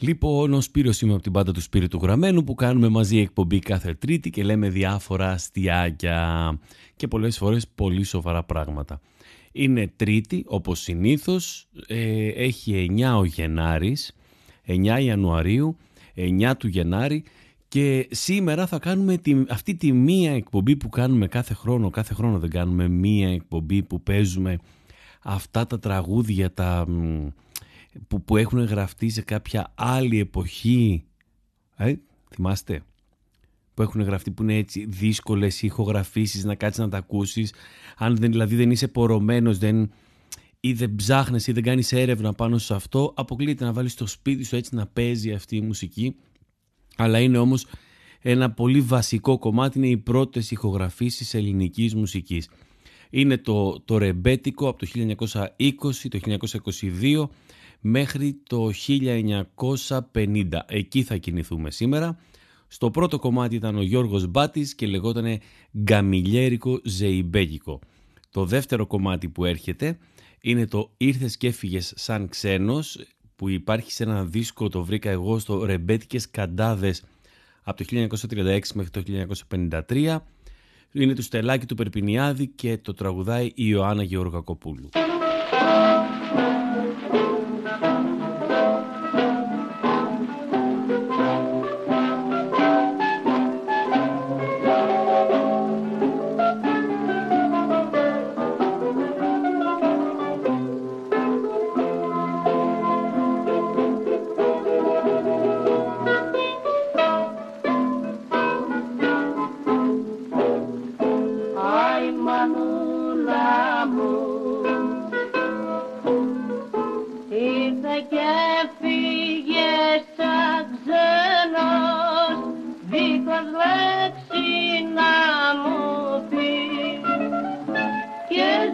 Λοιπόν, ο Σπύρος είμαι από την μπάντα του Σπύρου του Γραμμένου που κάνουμε μαζί εκπομπή κάθε Τρίτη και λέμε διάφορα αστιάκια και πολλές φορές πολύ σοβαρά πράγματα. Είναι Τρίτη, όπως συνήθως, έχει 9 ο Γενάρης, 9 Ιανουαρίου, 9 του Γενάρη και σήμερα θα κάνουμε αυτή τη μία εκπομπή που κάνουμε κάθε χρόνο. Κάθε χρόνο δεν κάνουμε μία εκπομπή που παίζουμε αυτά τα τραγούδια, που έχουν γραφτεί σε κάποια άλλη εποχή, θυμάστε, που έχουν γραφτεί, που είναι έτσι δύσκολες ηχογραφήσεις, να κάτσεις να τα ακούσεις, αν δεν είσαι πορωμένος, ή δεν ψάχνεις ή δεν κάνεις έρευνα πάνω σε αυτό, αποκλείεται να βάλεις στο σπίτι σου έτσι να παίζει αυτή η μουσική, αλλά είναι όμως ένα πολύ βασικό κομμάτι, είναι οι πρώτες ηχογραφήσεις ελληνικής μουσικής. Είναι το ρεμπέτικο από το 1920, το 1922, μέχρι το 1950. Εκεί θα κινηθούμε σήμερα. Στο πρώτο κομμάτι ήταν ο Γιώργος Μπάτης και λεγότανε «Γκαμιλιέρικο ζεϊμπέγικο». Το δεύτερο κομμάτι που έρχεται είναι το «Ήρθες και έφυγες σαν ξένος», που υπάρχει σε ένα δίσκο, το βρήκα εγώ, στο «Ρεμπέτικες καντάδες» από το 1936 μέχρι το 1953. Είναι του Στελλάκη του Περπινιάδη και το τραγουδάει η Ιωάννα Γεωργακοπούλου.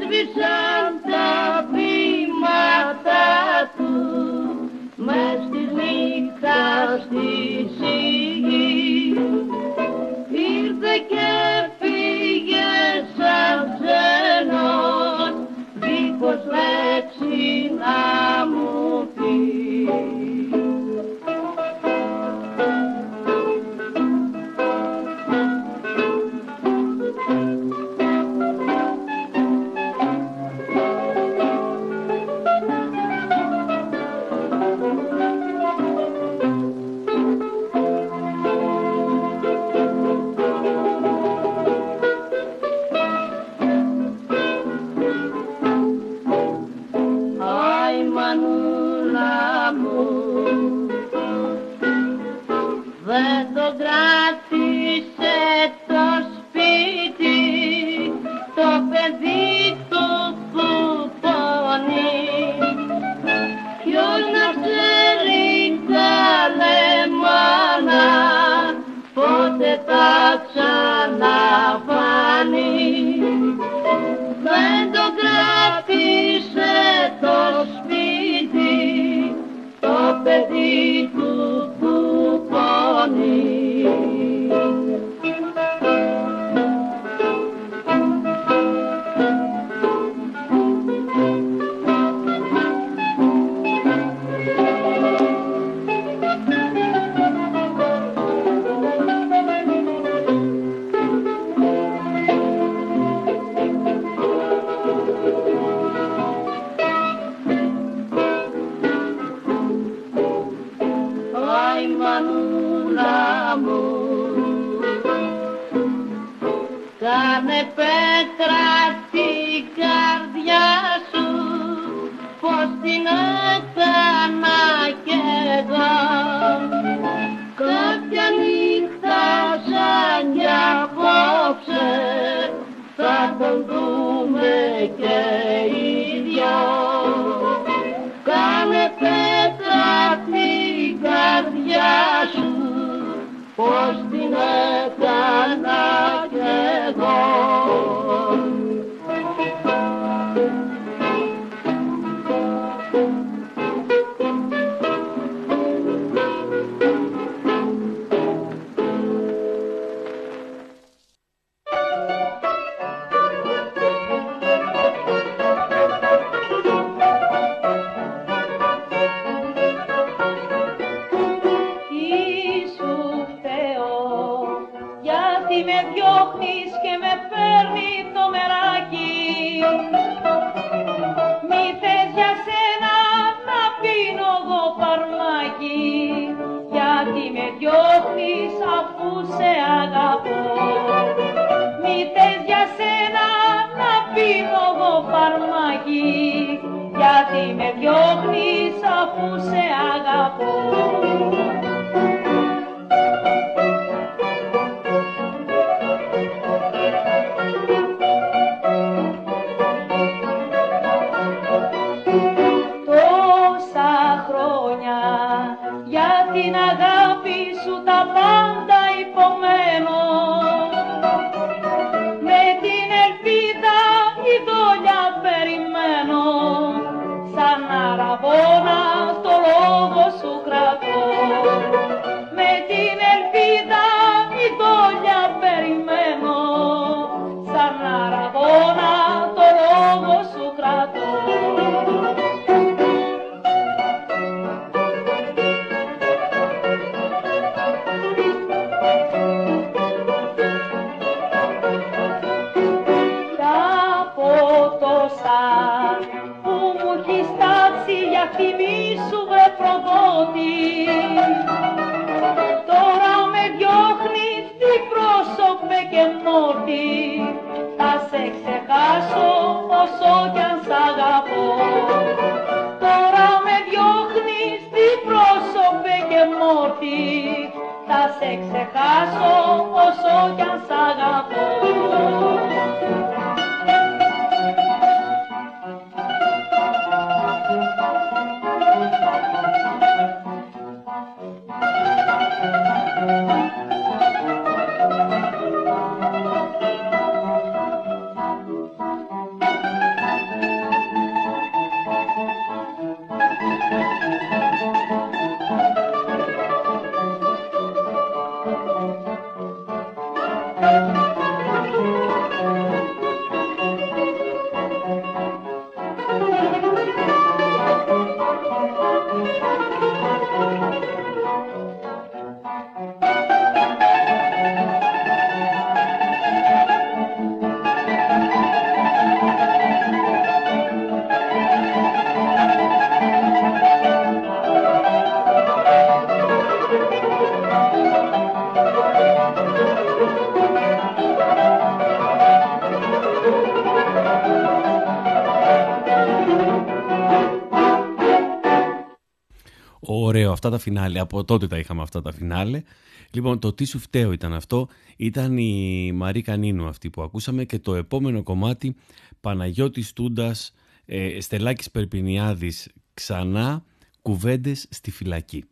σβήσαν τα βήματα του μες τη νύχτα στη σιγή. Ήρθε και πήγε σαν ξένος δίχως λέξη να μου πει. Ωραίο, αυτά τα φινάλε. Από τότε τα είχαμε αυτά τα φινάλε. Λοιπόν, το «Τι σου φταίω» ήταν αυτό. Ήταν η Μαρίκα Νίνου αυτή που ακούσαμε και το επόμενο κομμάτι Παναγιώτης Τούντας, Στελλάκης Περπινιάδης, ξανά «Κουβέντες στη φυλακή».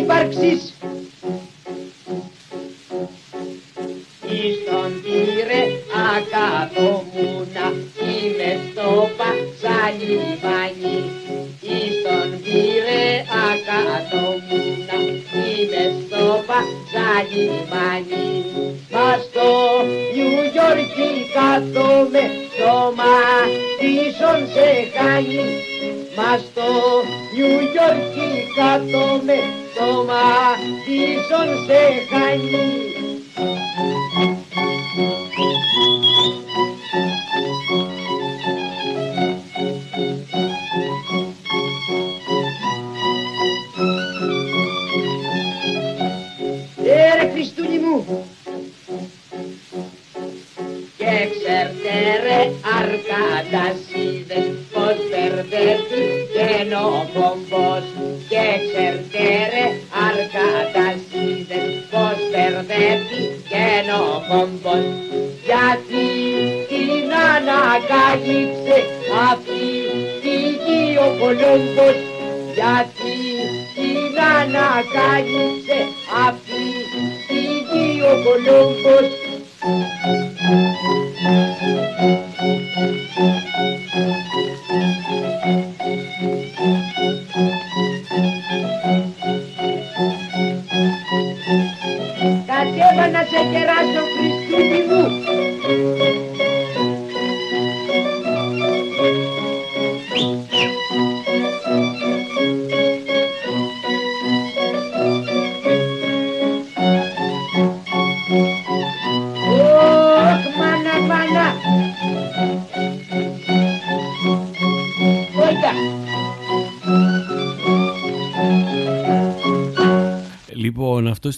Υπάρξεις. Εις τον πύρε ζαλιμάνι. Μα στο Νιου Γιόρκι κάθομαι, το μαθήσον σε χάνει. Μα στο Νιου Γιόρκι κάθομαι, το μαθήσον σε χάνει.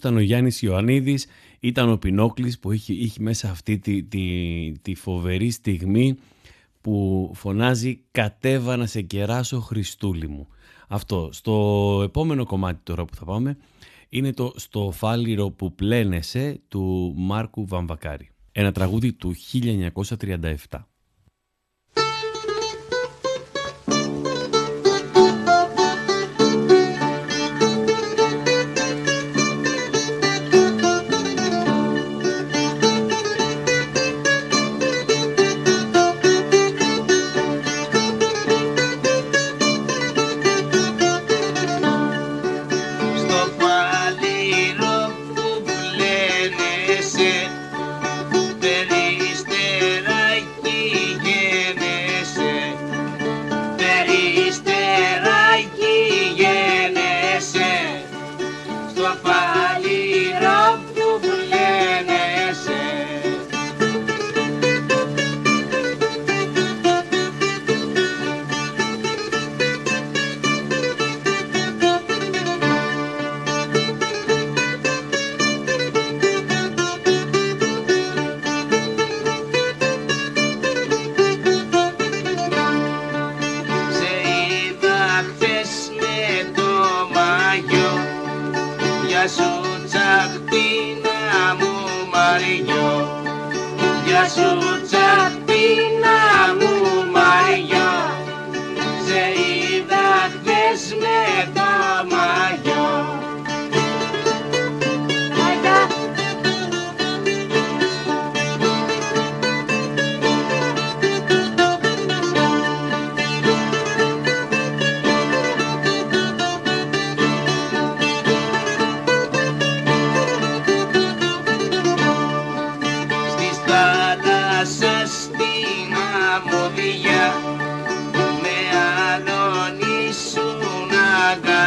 Ήταν ο Γιάννης Ιωαννίδης, ήταν ο Πινόκλης που είχε μέσα αυτή τη φοβερή στιγμή που φωνάζει «Κατέβα να σε κεράσω Χριστούλη μου». Αυτό. Στο επόμενο κομμάτι τώρα που θα πάμε είναι το «Στο φάληρο που πλένεσαι» του Μάρκου Βαμβακάρη. Ένα τραγούδι του 1937. I got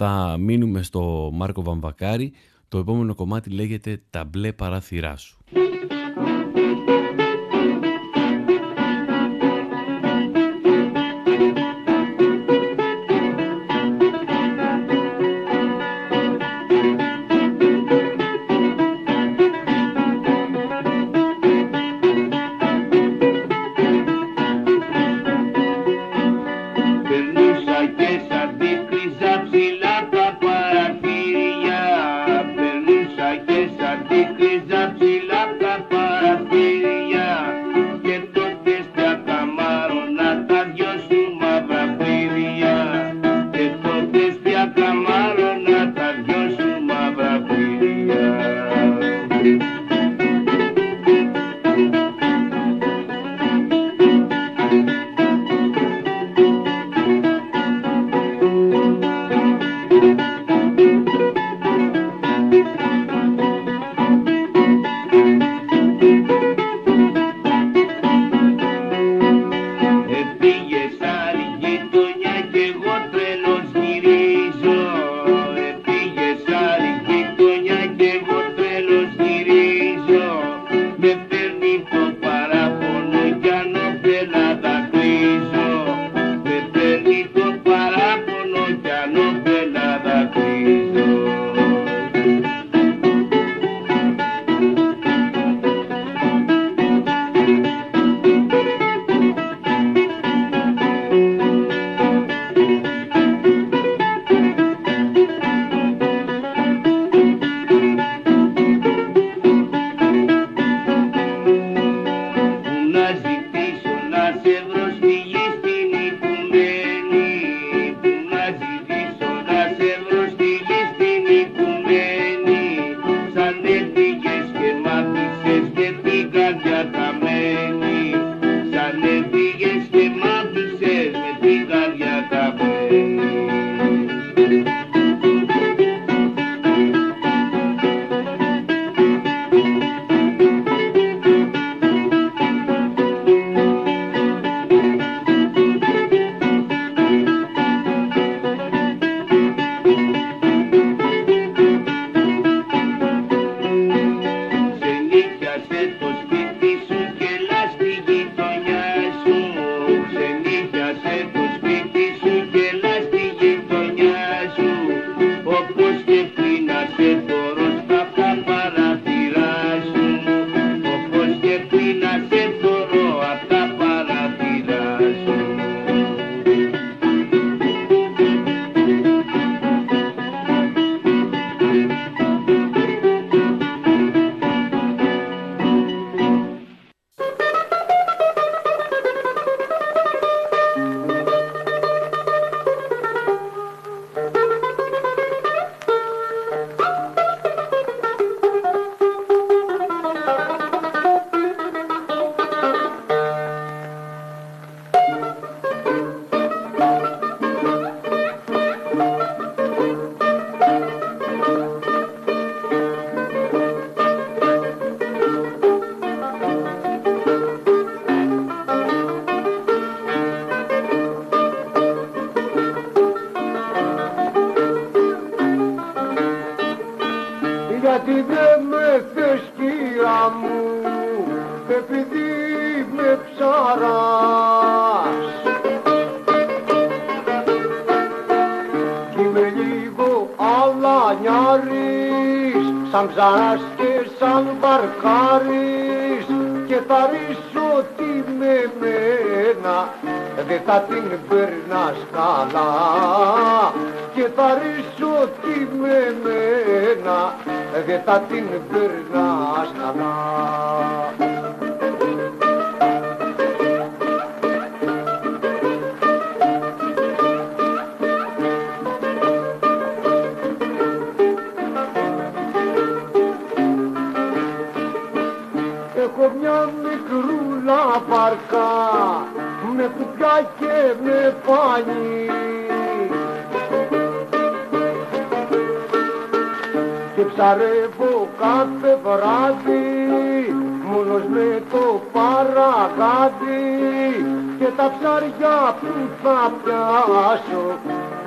θα μείνουμε στο Μάρκο Βαμβακάρη. Το επόμενο κομμάτι λέγεται «Τα μπλε παράθυρά σου».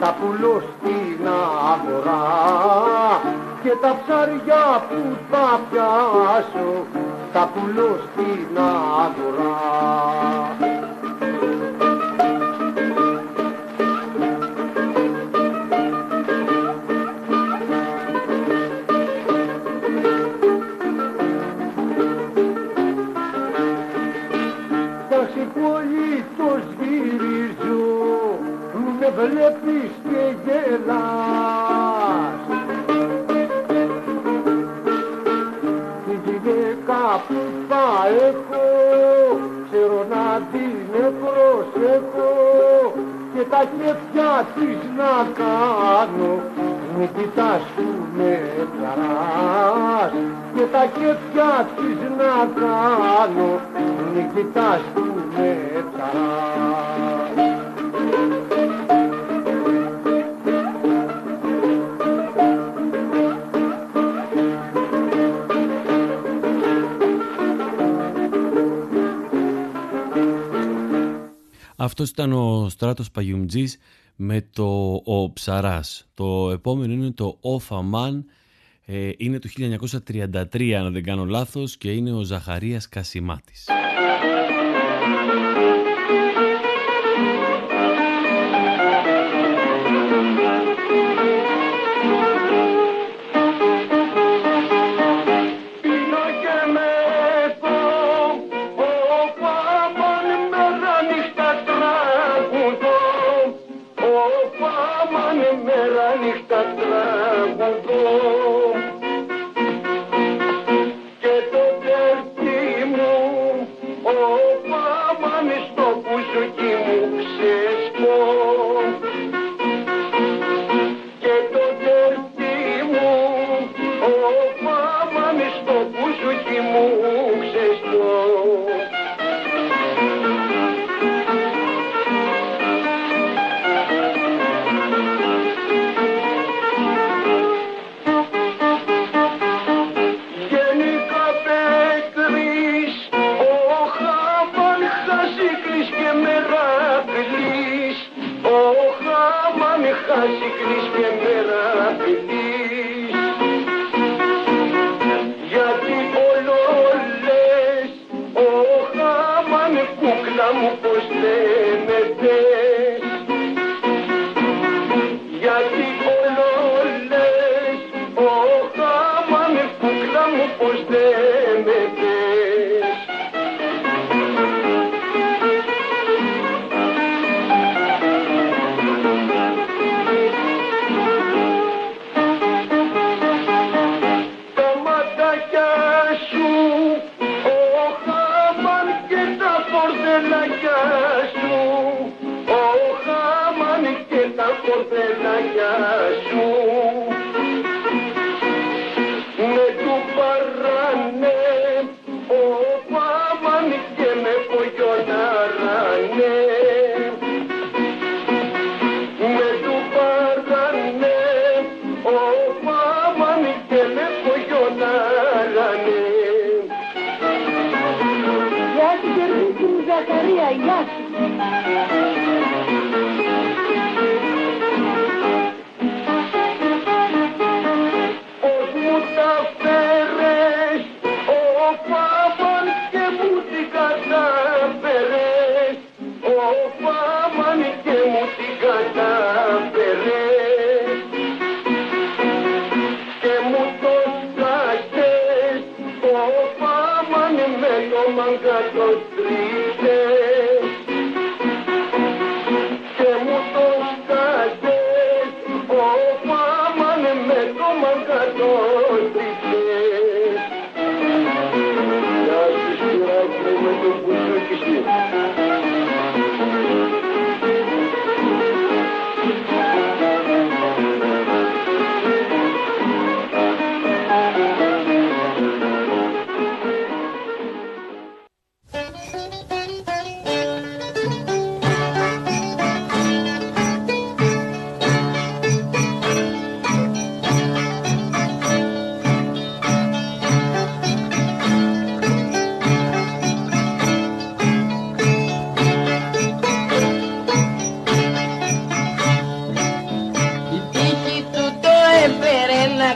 τα πουλώ στην αγορά και τα ψάρια που θα πιάσω τα πουλώ στην αγορά. Βλέπεις και γελάς τη γυναίκα που θα έχω, ξέρω να την προσέχω και τα χέρια της να κάνω, μη κοιτάς που με χαράς και τα χέρια της να κάνω, μη κοιτάς που με χαράς. Αυτός ήταν ο Στράτος Παγιουμτζής με το «Ο Ψαράς». Το επόμενο είναι το «Όφαμαν». Είναι το 1933, αν δεν κάνω λάθος, και είναι ο Ζαχαρίας Κασιμάτης.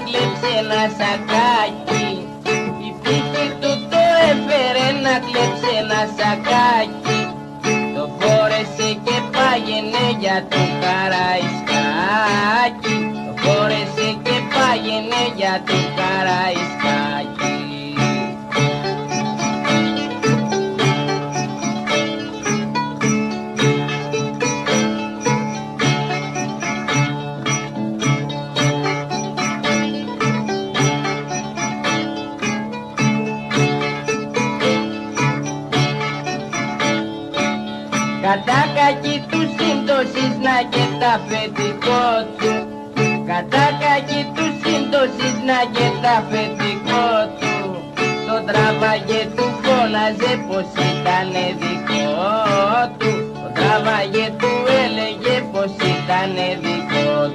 κλέψει ένα σακάκι. Η πίστη του το έφερε να κλέψει ένα σακάκι. Το φόρεσε και πάγαινε για το Καραϊσκάκι. Το φόρεσε και πάγαινε για το Καραϊσκάκι. Κατάκακι του σύντοσης να και τα φετικό του. Κατάκακι του σύντοσης να και τα φετικό του. Το τράβαγε του φώναζε πως ήτανε δικό του. Το τράβαγε του έλεγε πως ήτανε δικό του.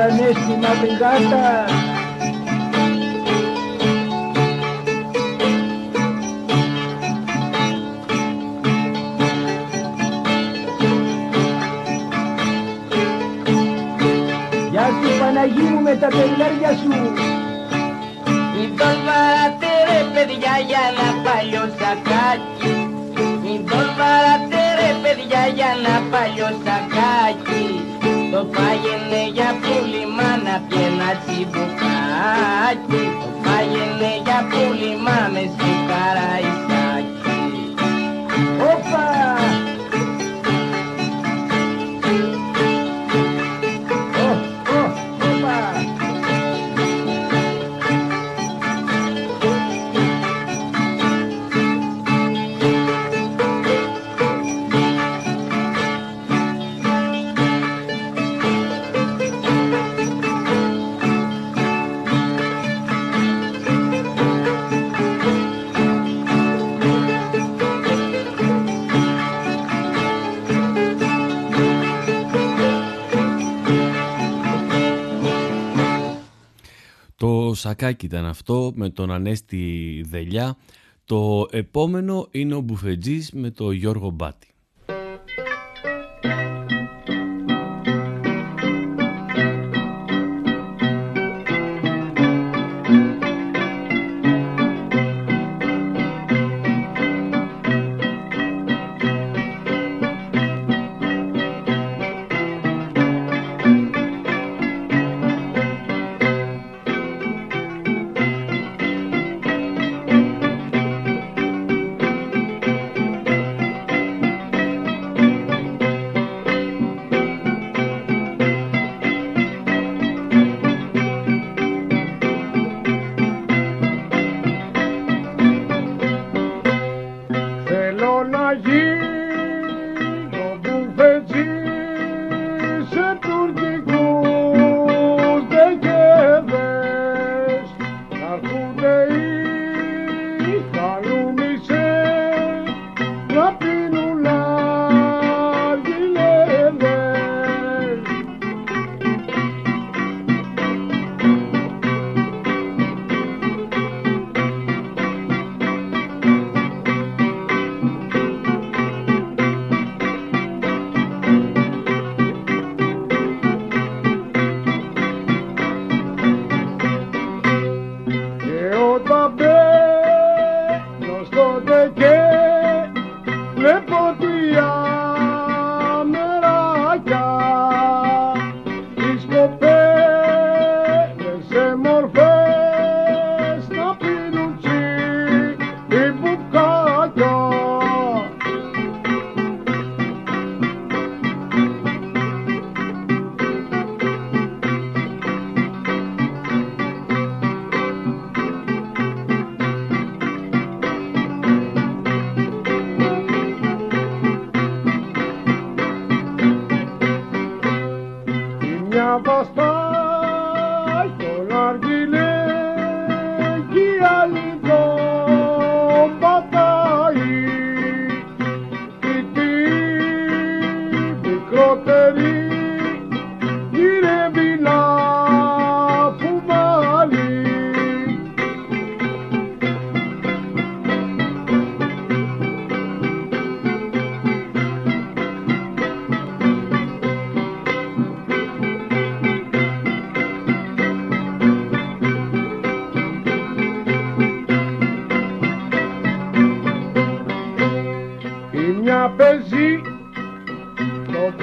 Ανέστη Μαμπριγάτα. Γεια σου Παναγί μου με τα πελάρια σου. Μην τον βαράτε ρε παιδιά για να παλιό σακάκι. Μην τον βαράτε ρε παιδιά για να παλιό σακάκι. Το φάγαινε για πουλί μάνα πιε ένα τσιμπουκάκι. Το φάγαινε για πουλί μάμε στο Καραϊσκάκι. Όπα! Το σακάκι ήταν αυτό με τον Ανέστη Δελιά. Το επόμενο είναι ο Μπουφετζής με τον Γιώργο Μπάτη.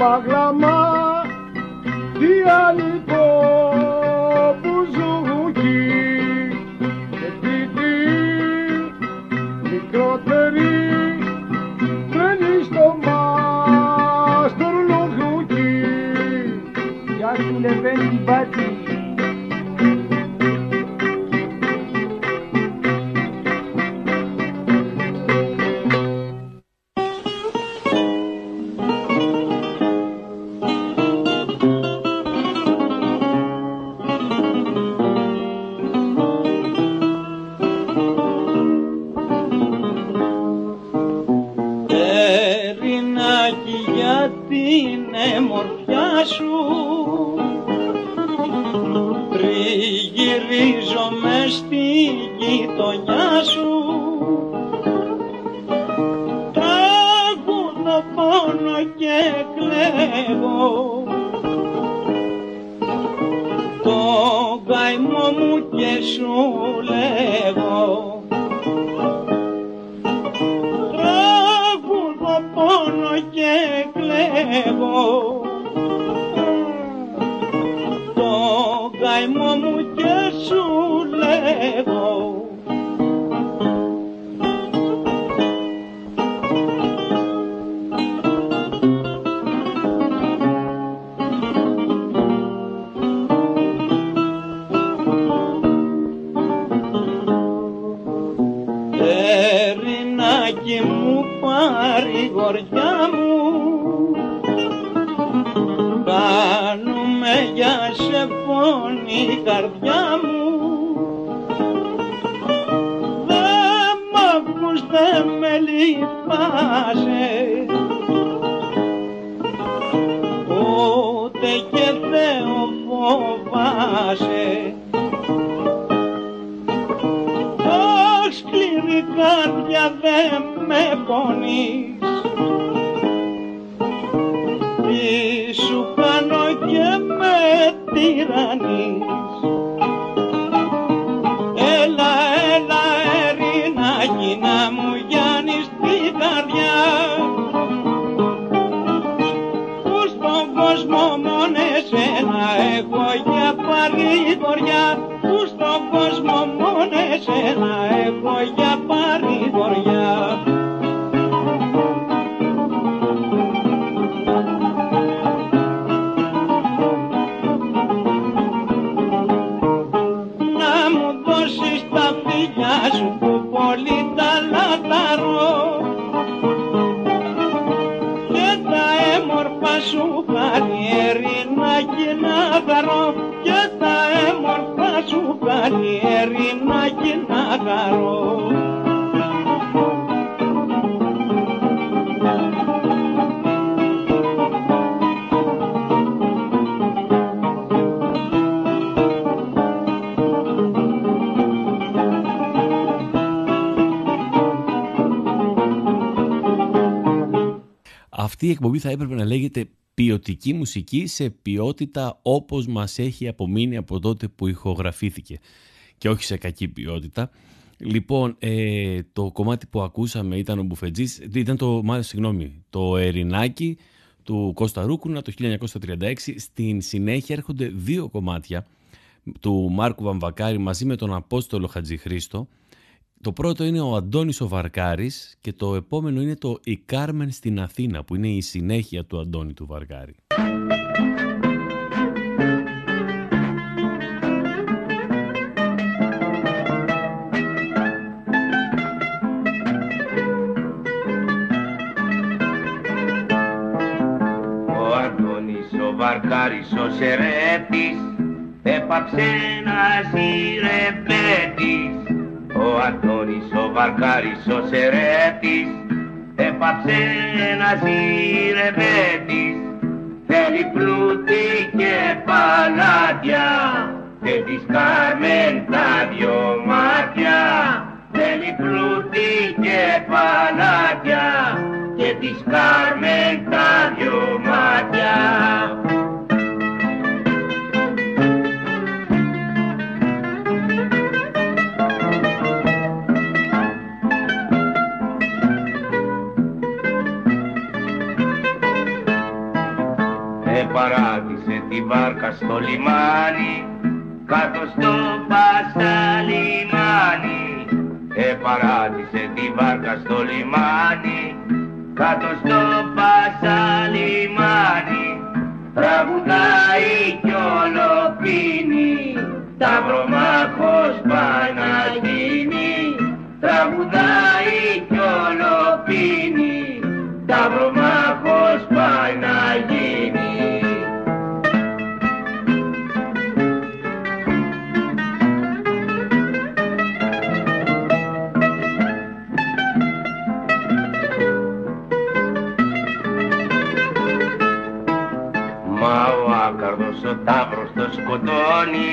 μαγλαμά τι αλικό μπουζούκι και πίτι μικρότερη τρελή στο μαστορλογούκι. Γεια σου Λεβέντη Μπάτη. Αυτή η εκπομπή θα έπρεπε να λέγεται ποιοτική μουσική σε ποιότητα όπως μας έχει απομείνει από τότε που ηχογραφήθηκε και όχι σε κακή ποιότητα. Λοιπόν, το κομμάτι που ακούσαμε ήταν ο Μπουφετζής, ήταν το Ερινάκι του Κώστα Ρούκουνα το 1936. Στην συνέχεια έρχονται δύο κομμάτια του Μάρκου Βαμβακάρη μαζί με τον Απόστολο Χατζηχρίστο. Το πρώτο είναι ο Αντώνης ο Βαρκάρης και το επόμενο είναι το «Η Κάρμεν στην Αθήνα» που είναι η συνέχεια του Αντώνη του Βαρκάρη. Ο Αντώνης ο Βαρκάρης ο Σερέτης έπαψε να σιρεπέτης. Ο Αντώνης ο Βαρκάρης ο Σερέτης έπαψε ένας ιρεβέτης. Θέλει πλούτη και παλάτια, δεν της κάμεν τα δυο μάτια. Θέλει πλούτη και παλάτια και της κάμεν τα δυο μάτια. τη βάρκα στο λιμάνι, κάτω στο πασταλιμάνι. Επαράτησε τη βάρκα στο λιμάνι, κάτω στο πασταλιμάνι. Τραγουδάει κι όλο πίνει, ταυρομάχος Παναγίνη. Τραγουδάει κι όλο πίνει, ταυρομάχος Παναγίνη. Μα ο άκαρδος ο ταύρος το σκοτώνει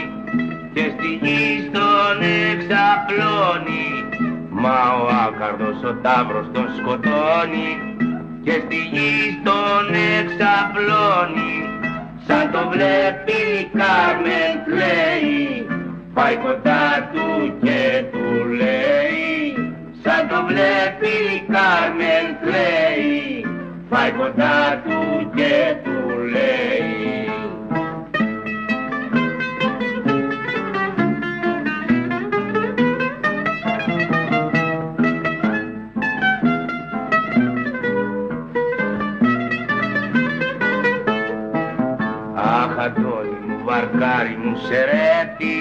και στη γη στον εξαπλώνει. Μα ο άκαρδος ο ταύρος τον σκοτώνει και στη γη στον εξαπλώνει. Σαν το βλέπει η Κάρμεν κλαίει, πάει κοντά του και του λέει. Σαν το βλέπει η Κάρμεν κλαίει, πάει κοντά του και του λέει. Αχ, Αντώνη μου, βαρκάρι μου, σερέτη,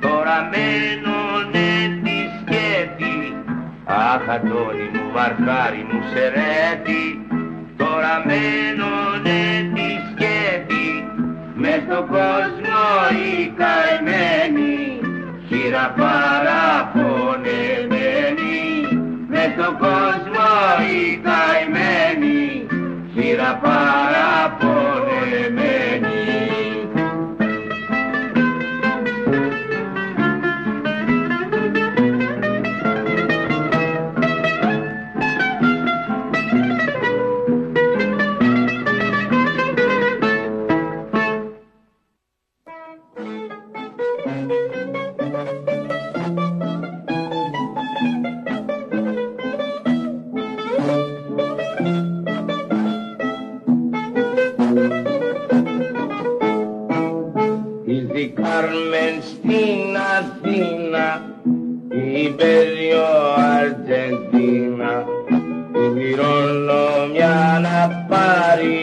τώρα μένουνε τη σκέτη. Αχ, Αντώνη μου, βαρκάρι μου, σερέτη, τώρα μένουνε τη σκέτη. Μες στον κόσμο οι καημένοι, χείρα παραπονεμένοι. Μες στον κόσμο οι καημένοι, χείρα παραπονεμένοι. Carmen στην Αθήνα, η Μπέριο Αργεντίνα, του Βυρόλο μια να πάρει,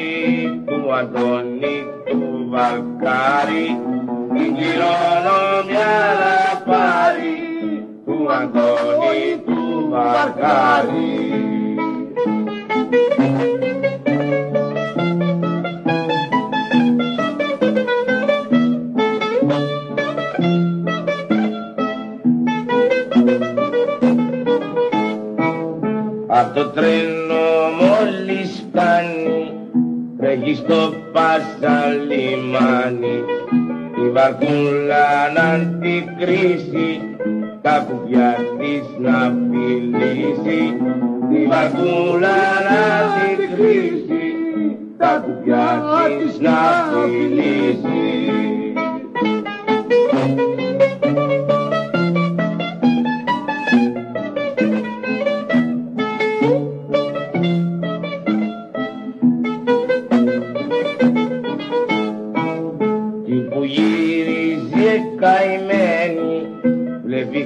του Αντώνη του Βαρκάρι, του Βυρόλο μια να πάρει, του Αντώνη του Βαρκάρι. Απ' το τρένο μόλις φτάνει, τρέχει στο πασαλιμάνι, τη βαρκούλα να αντικρίσει, τα κουπιά της να φιλήσει. Τη βαρκούλα να αντικρίσει, τα κουπιά της να φιλήσει.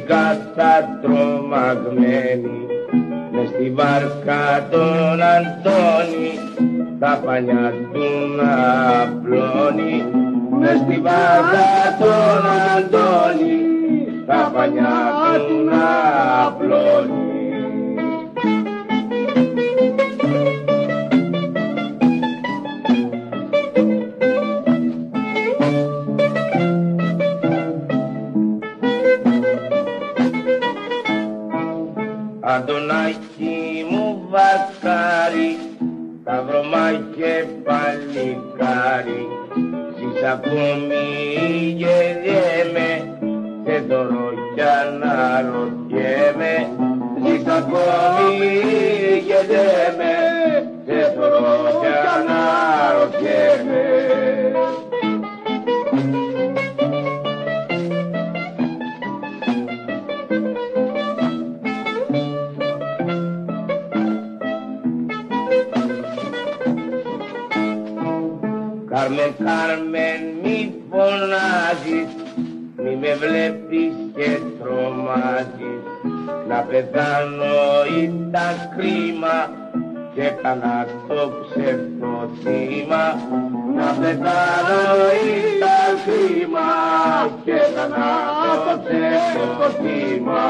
Κάτσα τρομαγμένη, μες στη βάρκα τον Αντώνη, τα πανιά του να απλώνει. Μες στη βάρκα τον Αντώνη, τα πανιά του να απλώνει. Αντωνάκη μου βαρκάρι, ταυρομάχε παλικάρι, ζεις ακόμη ή γελιέμαι, σε δωρώ κι αναρωτιέμαι. Ζεις ακόμη ή γελιέμαι, σε δωρώ κι αναρωτιέμαι. Κάρμεν, Κάρμεν, μη φωνάζεις, μη με βλέπεις και τρομάζεις. Να πεθάνω ήταν κρίμα και έκανα το ψευτοτήμα. Να πεθάνω ήταν κρίμα και έκανα το ψευτοτήμα.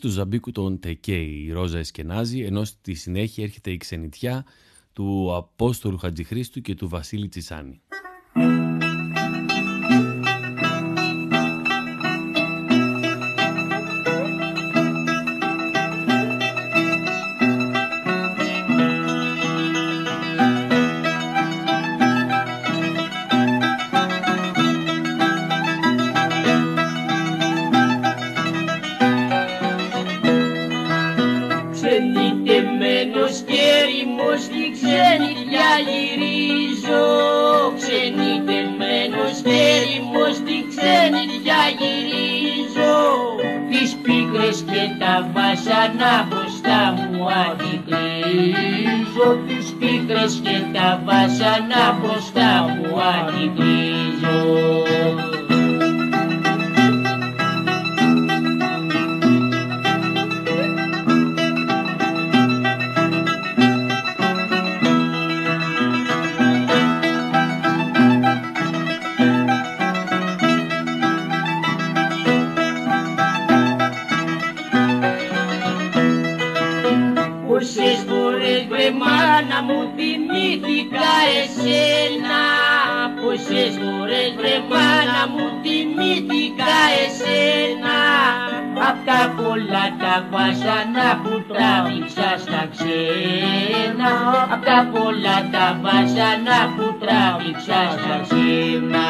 Του Ζαμπίκου τον Τεκέι, η Ρόζα εσκενάζει, ενώ στη συνέχεια έρχεται η ξενιτιά του Απόστολου Χατζηχρίστου και του Βασίλη Τσισάνη. να μου θυμήθηκα εσένα. Πόσες φορές βρε μάνα μου θυμήθηκα εσένα. Απ' τα πολλά τα βάσανα που τράβηξα στα ξένα. Απ' τα πολλά τα βάσανα που τράβηξα στα ξένα.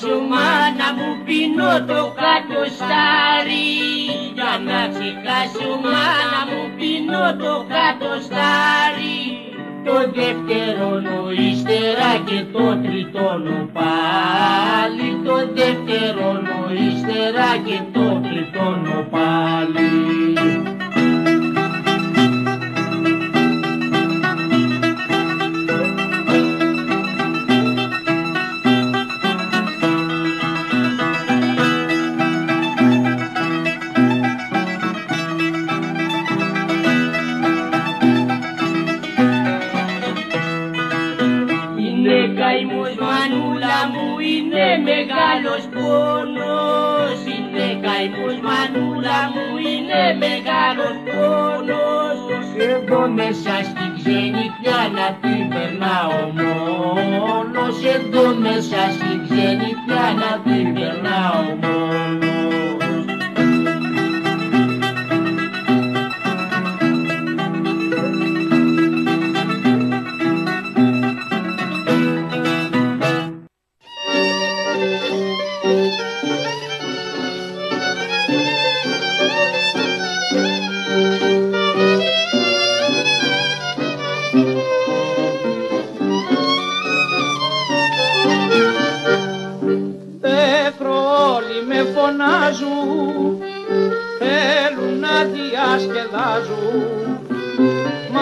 Σου μάνα μου πίνω το κατοστάρι, για να ξεχάσω μάνα μου πίνω το κατοστάρι. Το δεύτερο ύστερα και το τρίτο πάλι. Το δεύτερο ύστερα και το τρίτο πάλι. Μεγάλος πόνος. Εγώ μέσα στην ξενιτιά να την περνάω μόνος. Εγώ μέσα στην ξενιτιά να την περνάω μόνος.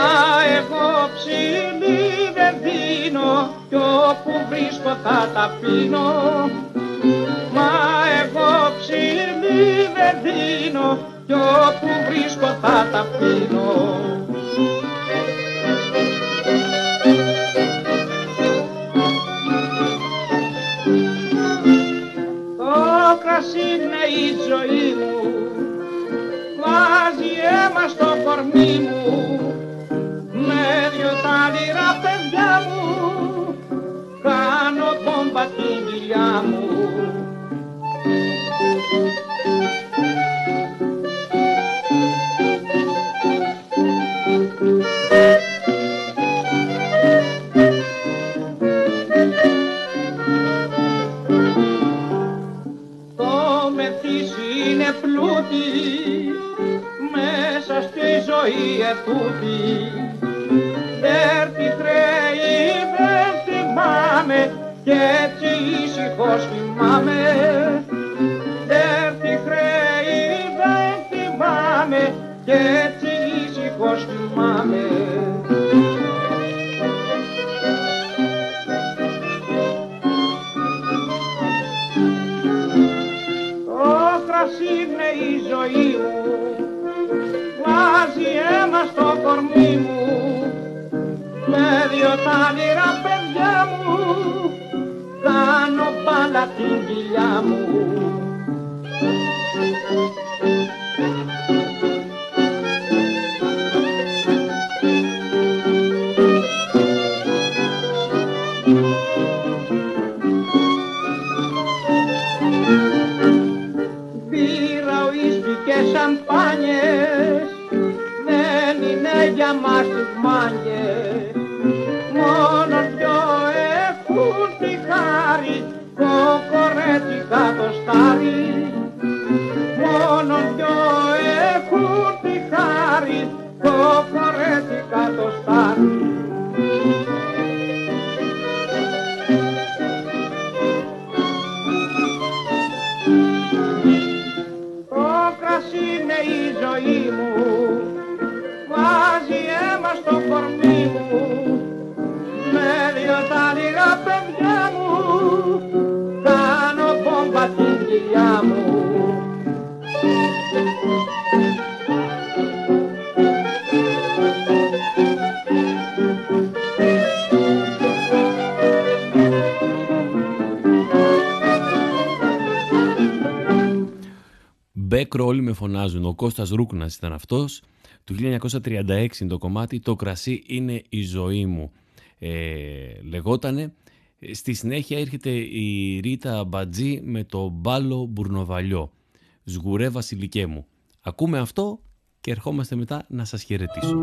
Μα εγώ ψηλή δεν δίνω κι όπου βρίσκω θα τα πίνω. Μα εγώ ψηλή δεν δίνω κι όπου βρίσκω θα τα πίνω. Το κρασί είναι η ζωή μου, βάζει αίμα στο κορμί μου. Με δυο τάλιρα παιδιά μου κάνω κόμπα την κοιλιά μου. Το μεθύσι είναι πλούτη ζωή ετούτη, δεν τη χρέη δεν θυμάμαι κι έτσι ήσυχος θυμάμαι. Δεν τη χρέη δεν θυμάμαι κι έτσι ήσυχος θυμάμαι. Το κρασί είναι η ζωή μου, βάζει αίμα στο κορμί μου, με δυο τάλιρα παιδιά μου κάνω μπάλα την κοιλιά μου. Πήρα ουίσκι και σαμπάνιες, δεν είναι για μας τις μάνιες, μόνο δυο έχουν τη χάρη, κοκορέτσι κατοστάρι. Μόνο δυο έχουν τη χάρη, κοκορέτσι κατοστάρι. Το κρασί είναι η ζωή μου, βάζει αίμα στο κορμί μου, με δυο τάλιρα παιδιά μου κάνω κόμπα την κοιλιά μου. Μπέκρο όλοι με φωνάζουν. Ο Κώστας Ρούκουνας ήταν αυτός. Του 1936 είναι το κομμάτι. Το κρασί είναι η ζωή μου. Λεγότανε. Στη συνέχεια έρχεται η Ρίτα Μπατζή με το Μπάλο Μπουρνοβαλιό. Σγουρέ βασιλικέ μου. Ακούμε αυτό και ερχόμαστε μετά να σας χαιρετήσω.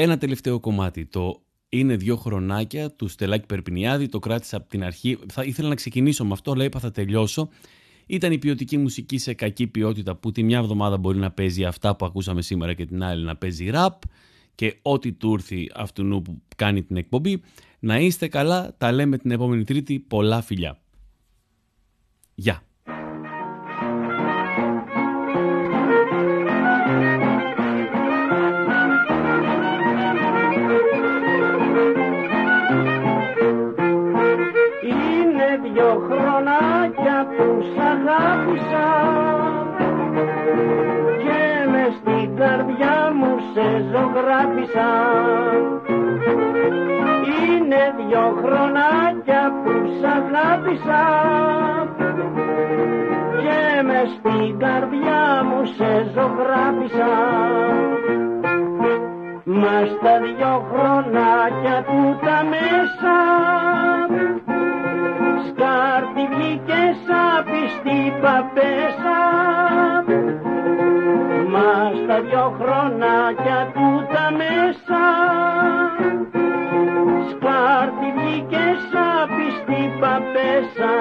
Ένα τελευταίο κομμάτι, το «Είναι δύο χρονάκια» του Στελλάκη Περπινιάδη, το κράτησα από την αρχή, θα ήθελα να ξεκινήσω με αυτό, αλλά είπα θα τελειώσω. Ήταν η ποιοτική μουσική σε κακή ποιότητα που τη μια εβδομάδα μπορεί να παίζει αυτά που ακούσαμε σήμερα και την άλλη να παίζει ραπ και ό,τι του έρθει αυτού που κάνει την εκπομπή. Να είστε καλά, τα λέμε την επόμενη Τρίτη, πολλά φιλιά. Γεια! Και μες στην καρδιά μου σε ζωγράφισα. Είναι δυο χρονάκια που σ' αγάπησα. Και μες στην καρδιά μου σε ζωγράφισα. Μα στα δυο χρονάκια που τα μέσα σκάρτη βγήκε σάπιστη παπέσα. Μα στα δυο χρονάκια του τα μέσα σκάρτη βγήκε σάπιστη παπέσα.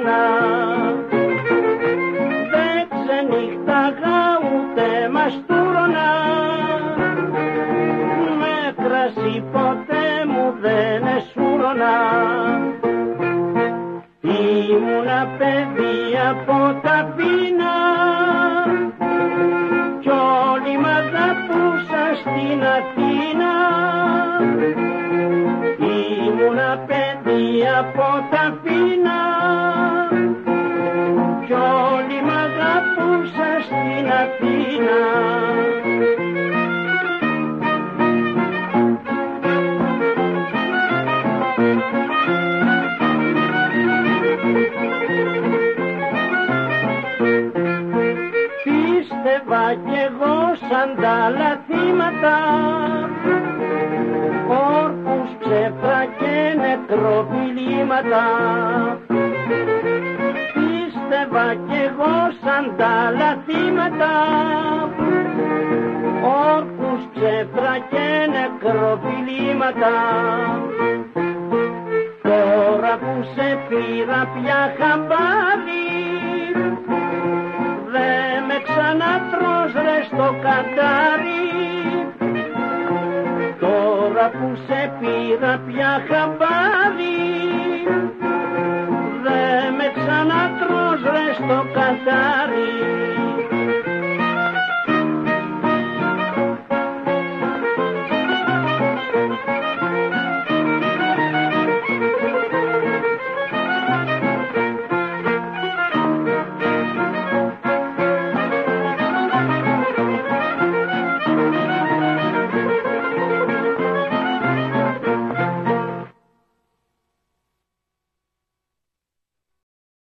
χειμώνα. Δεν ξενύχταγα ούτε μαστούρονα, με κρασί ποτέ μου δεν εσούρονα. Ήμουνα παιδί από τα πείνα κι όλοι μ' αγαπούσαν στην Αθήνα. Ήμουνα παιδί από τα πείνα κι όλοι μ' αγαπούσαν στην Αθήνα. Πίστευα κι εγώ σαν τα λαθήματα, όρκους, ψεύδρα και νεκροπηλήματα. Πίστευα κι εγώ σαν τα λαθήματα, όρκους, ψεύδρα και νεκροπηλήματα. Τώρα που σε πήρα πια χαμπάρι, δε με ξανατρως ρε στο κατάρι. Τώρα που σε πήρα πια χαμπάρι, δε με ξανατρως ρε στο κατάρι.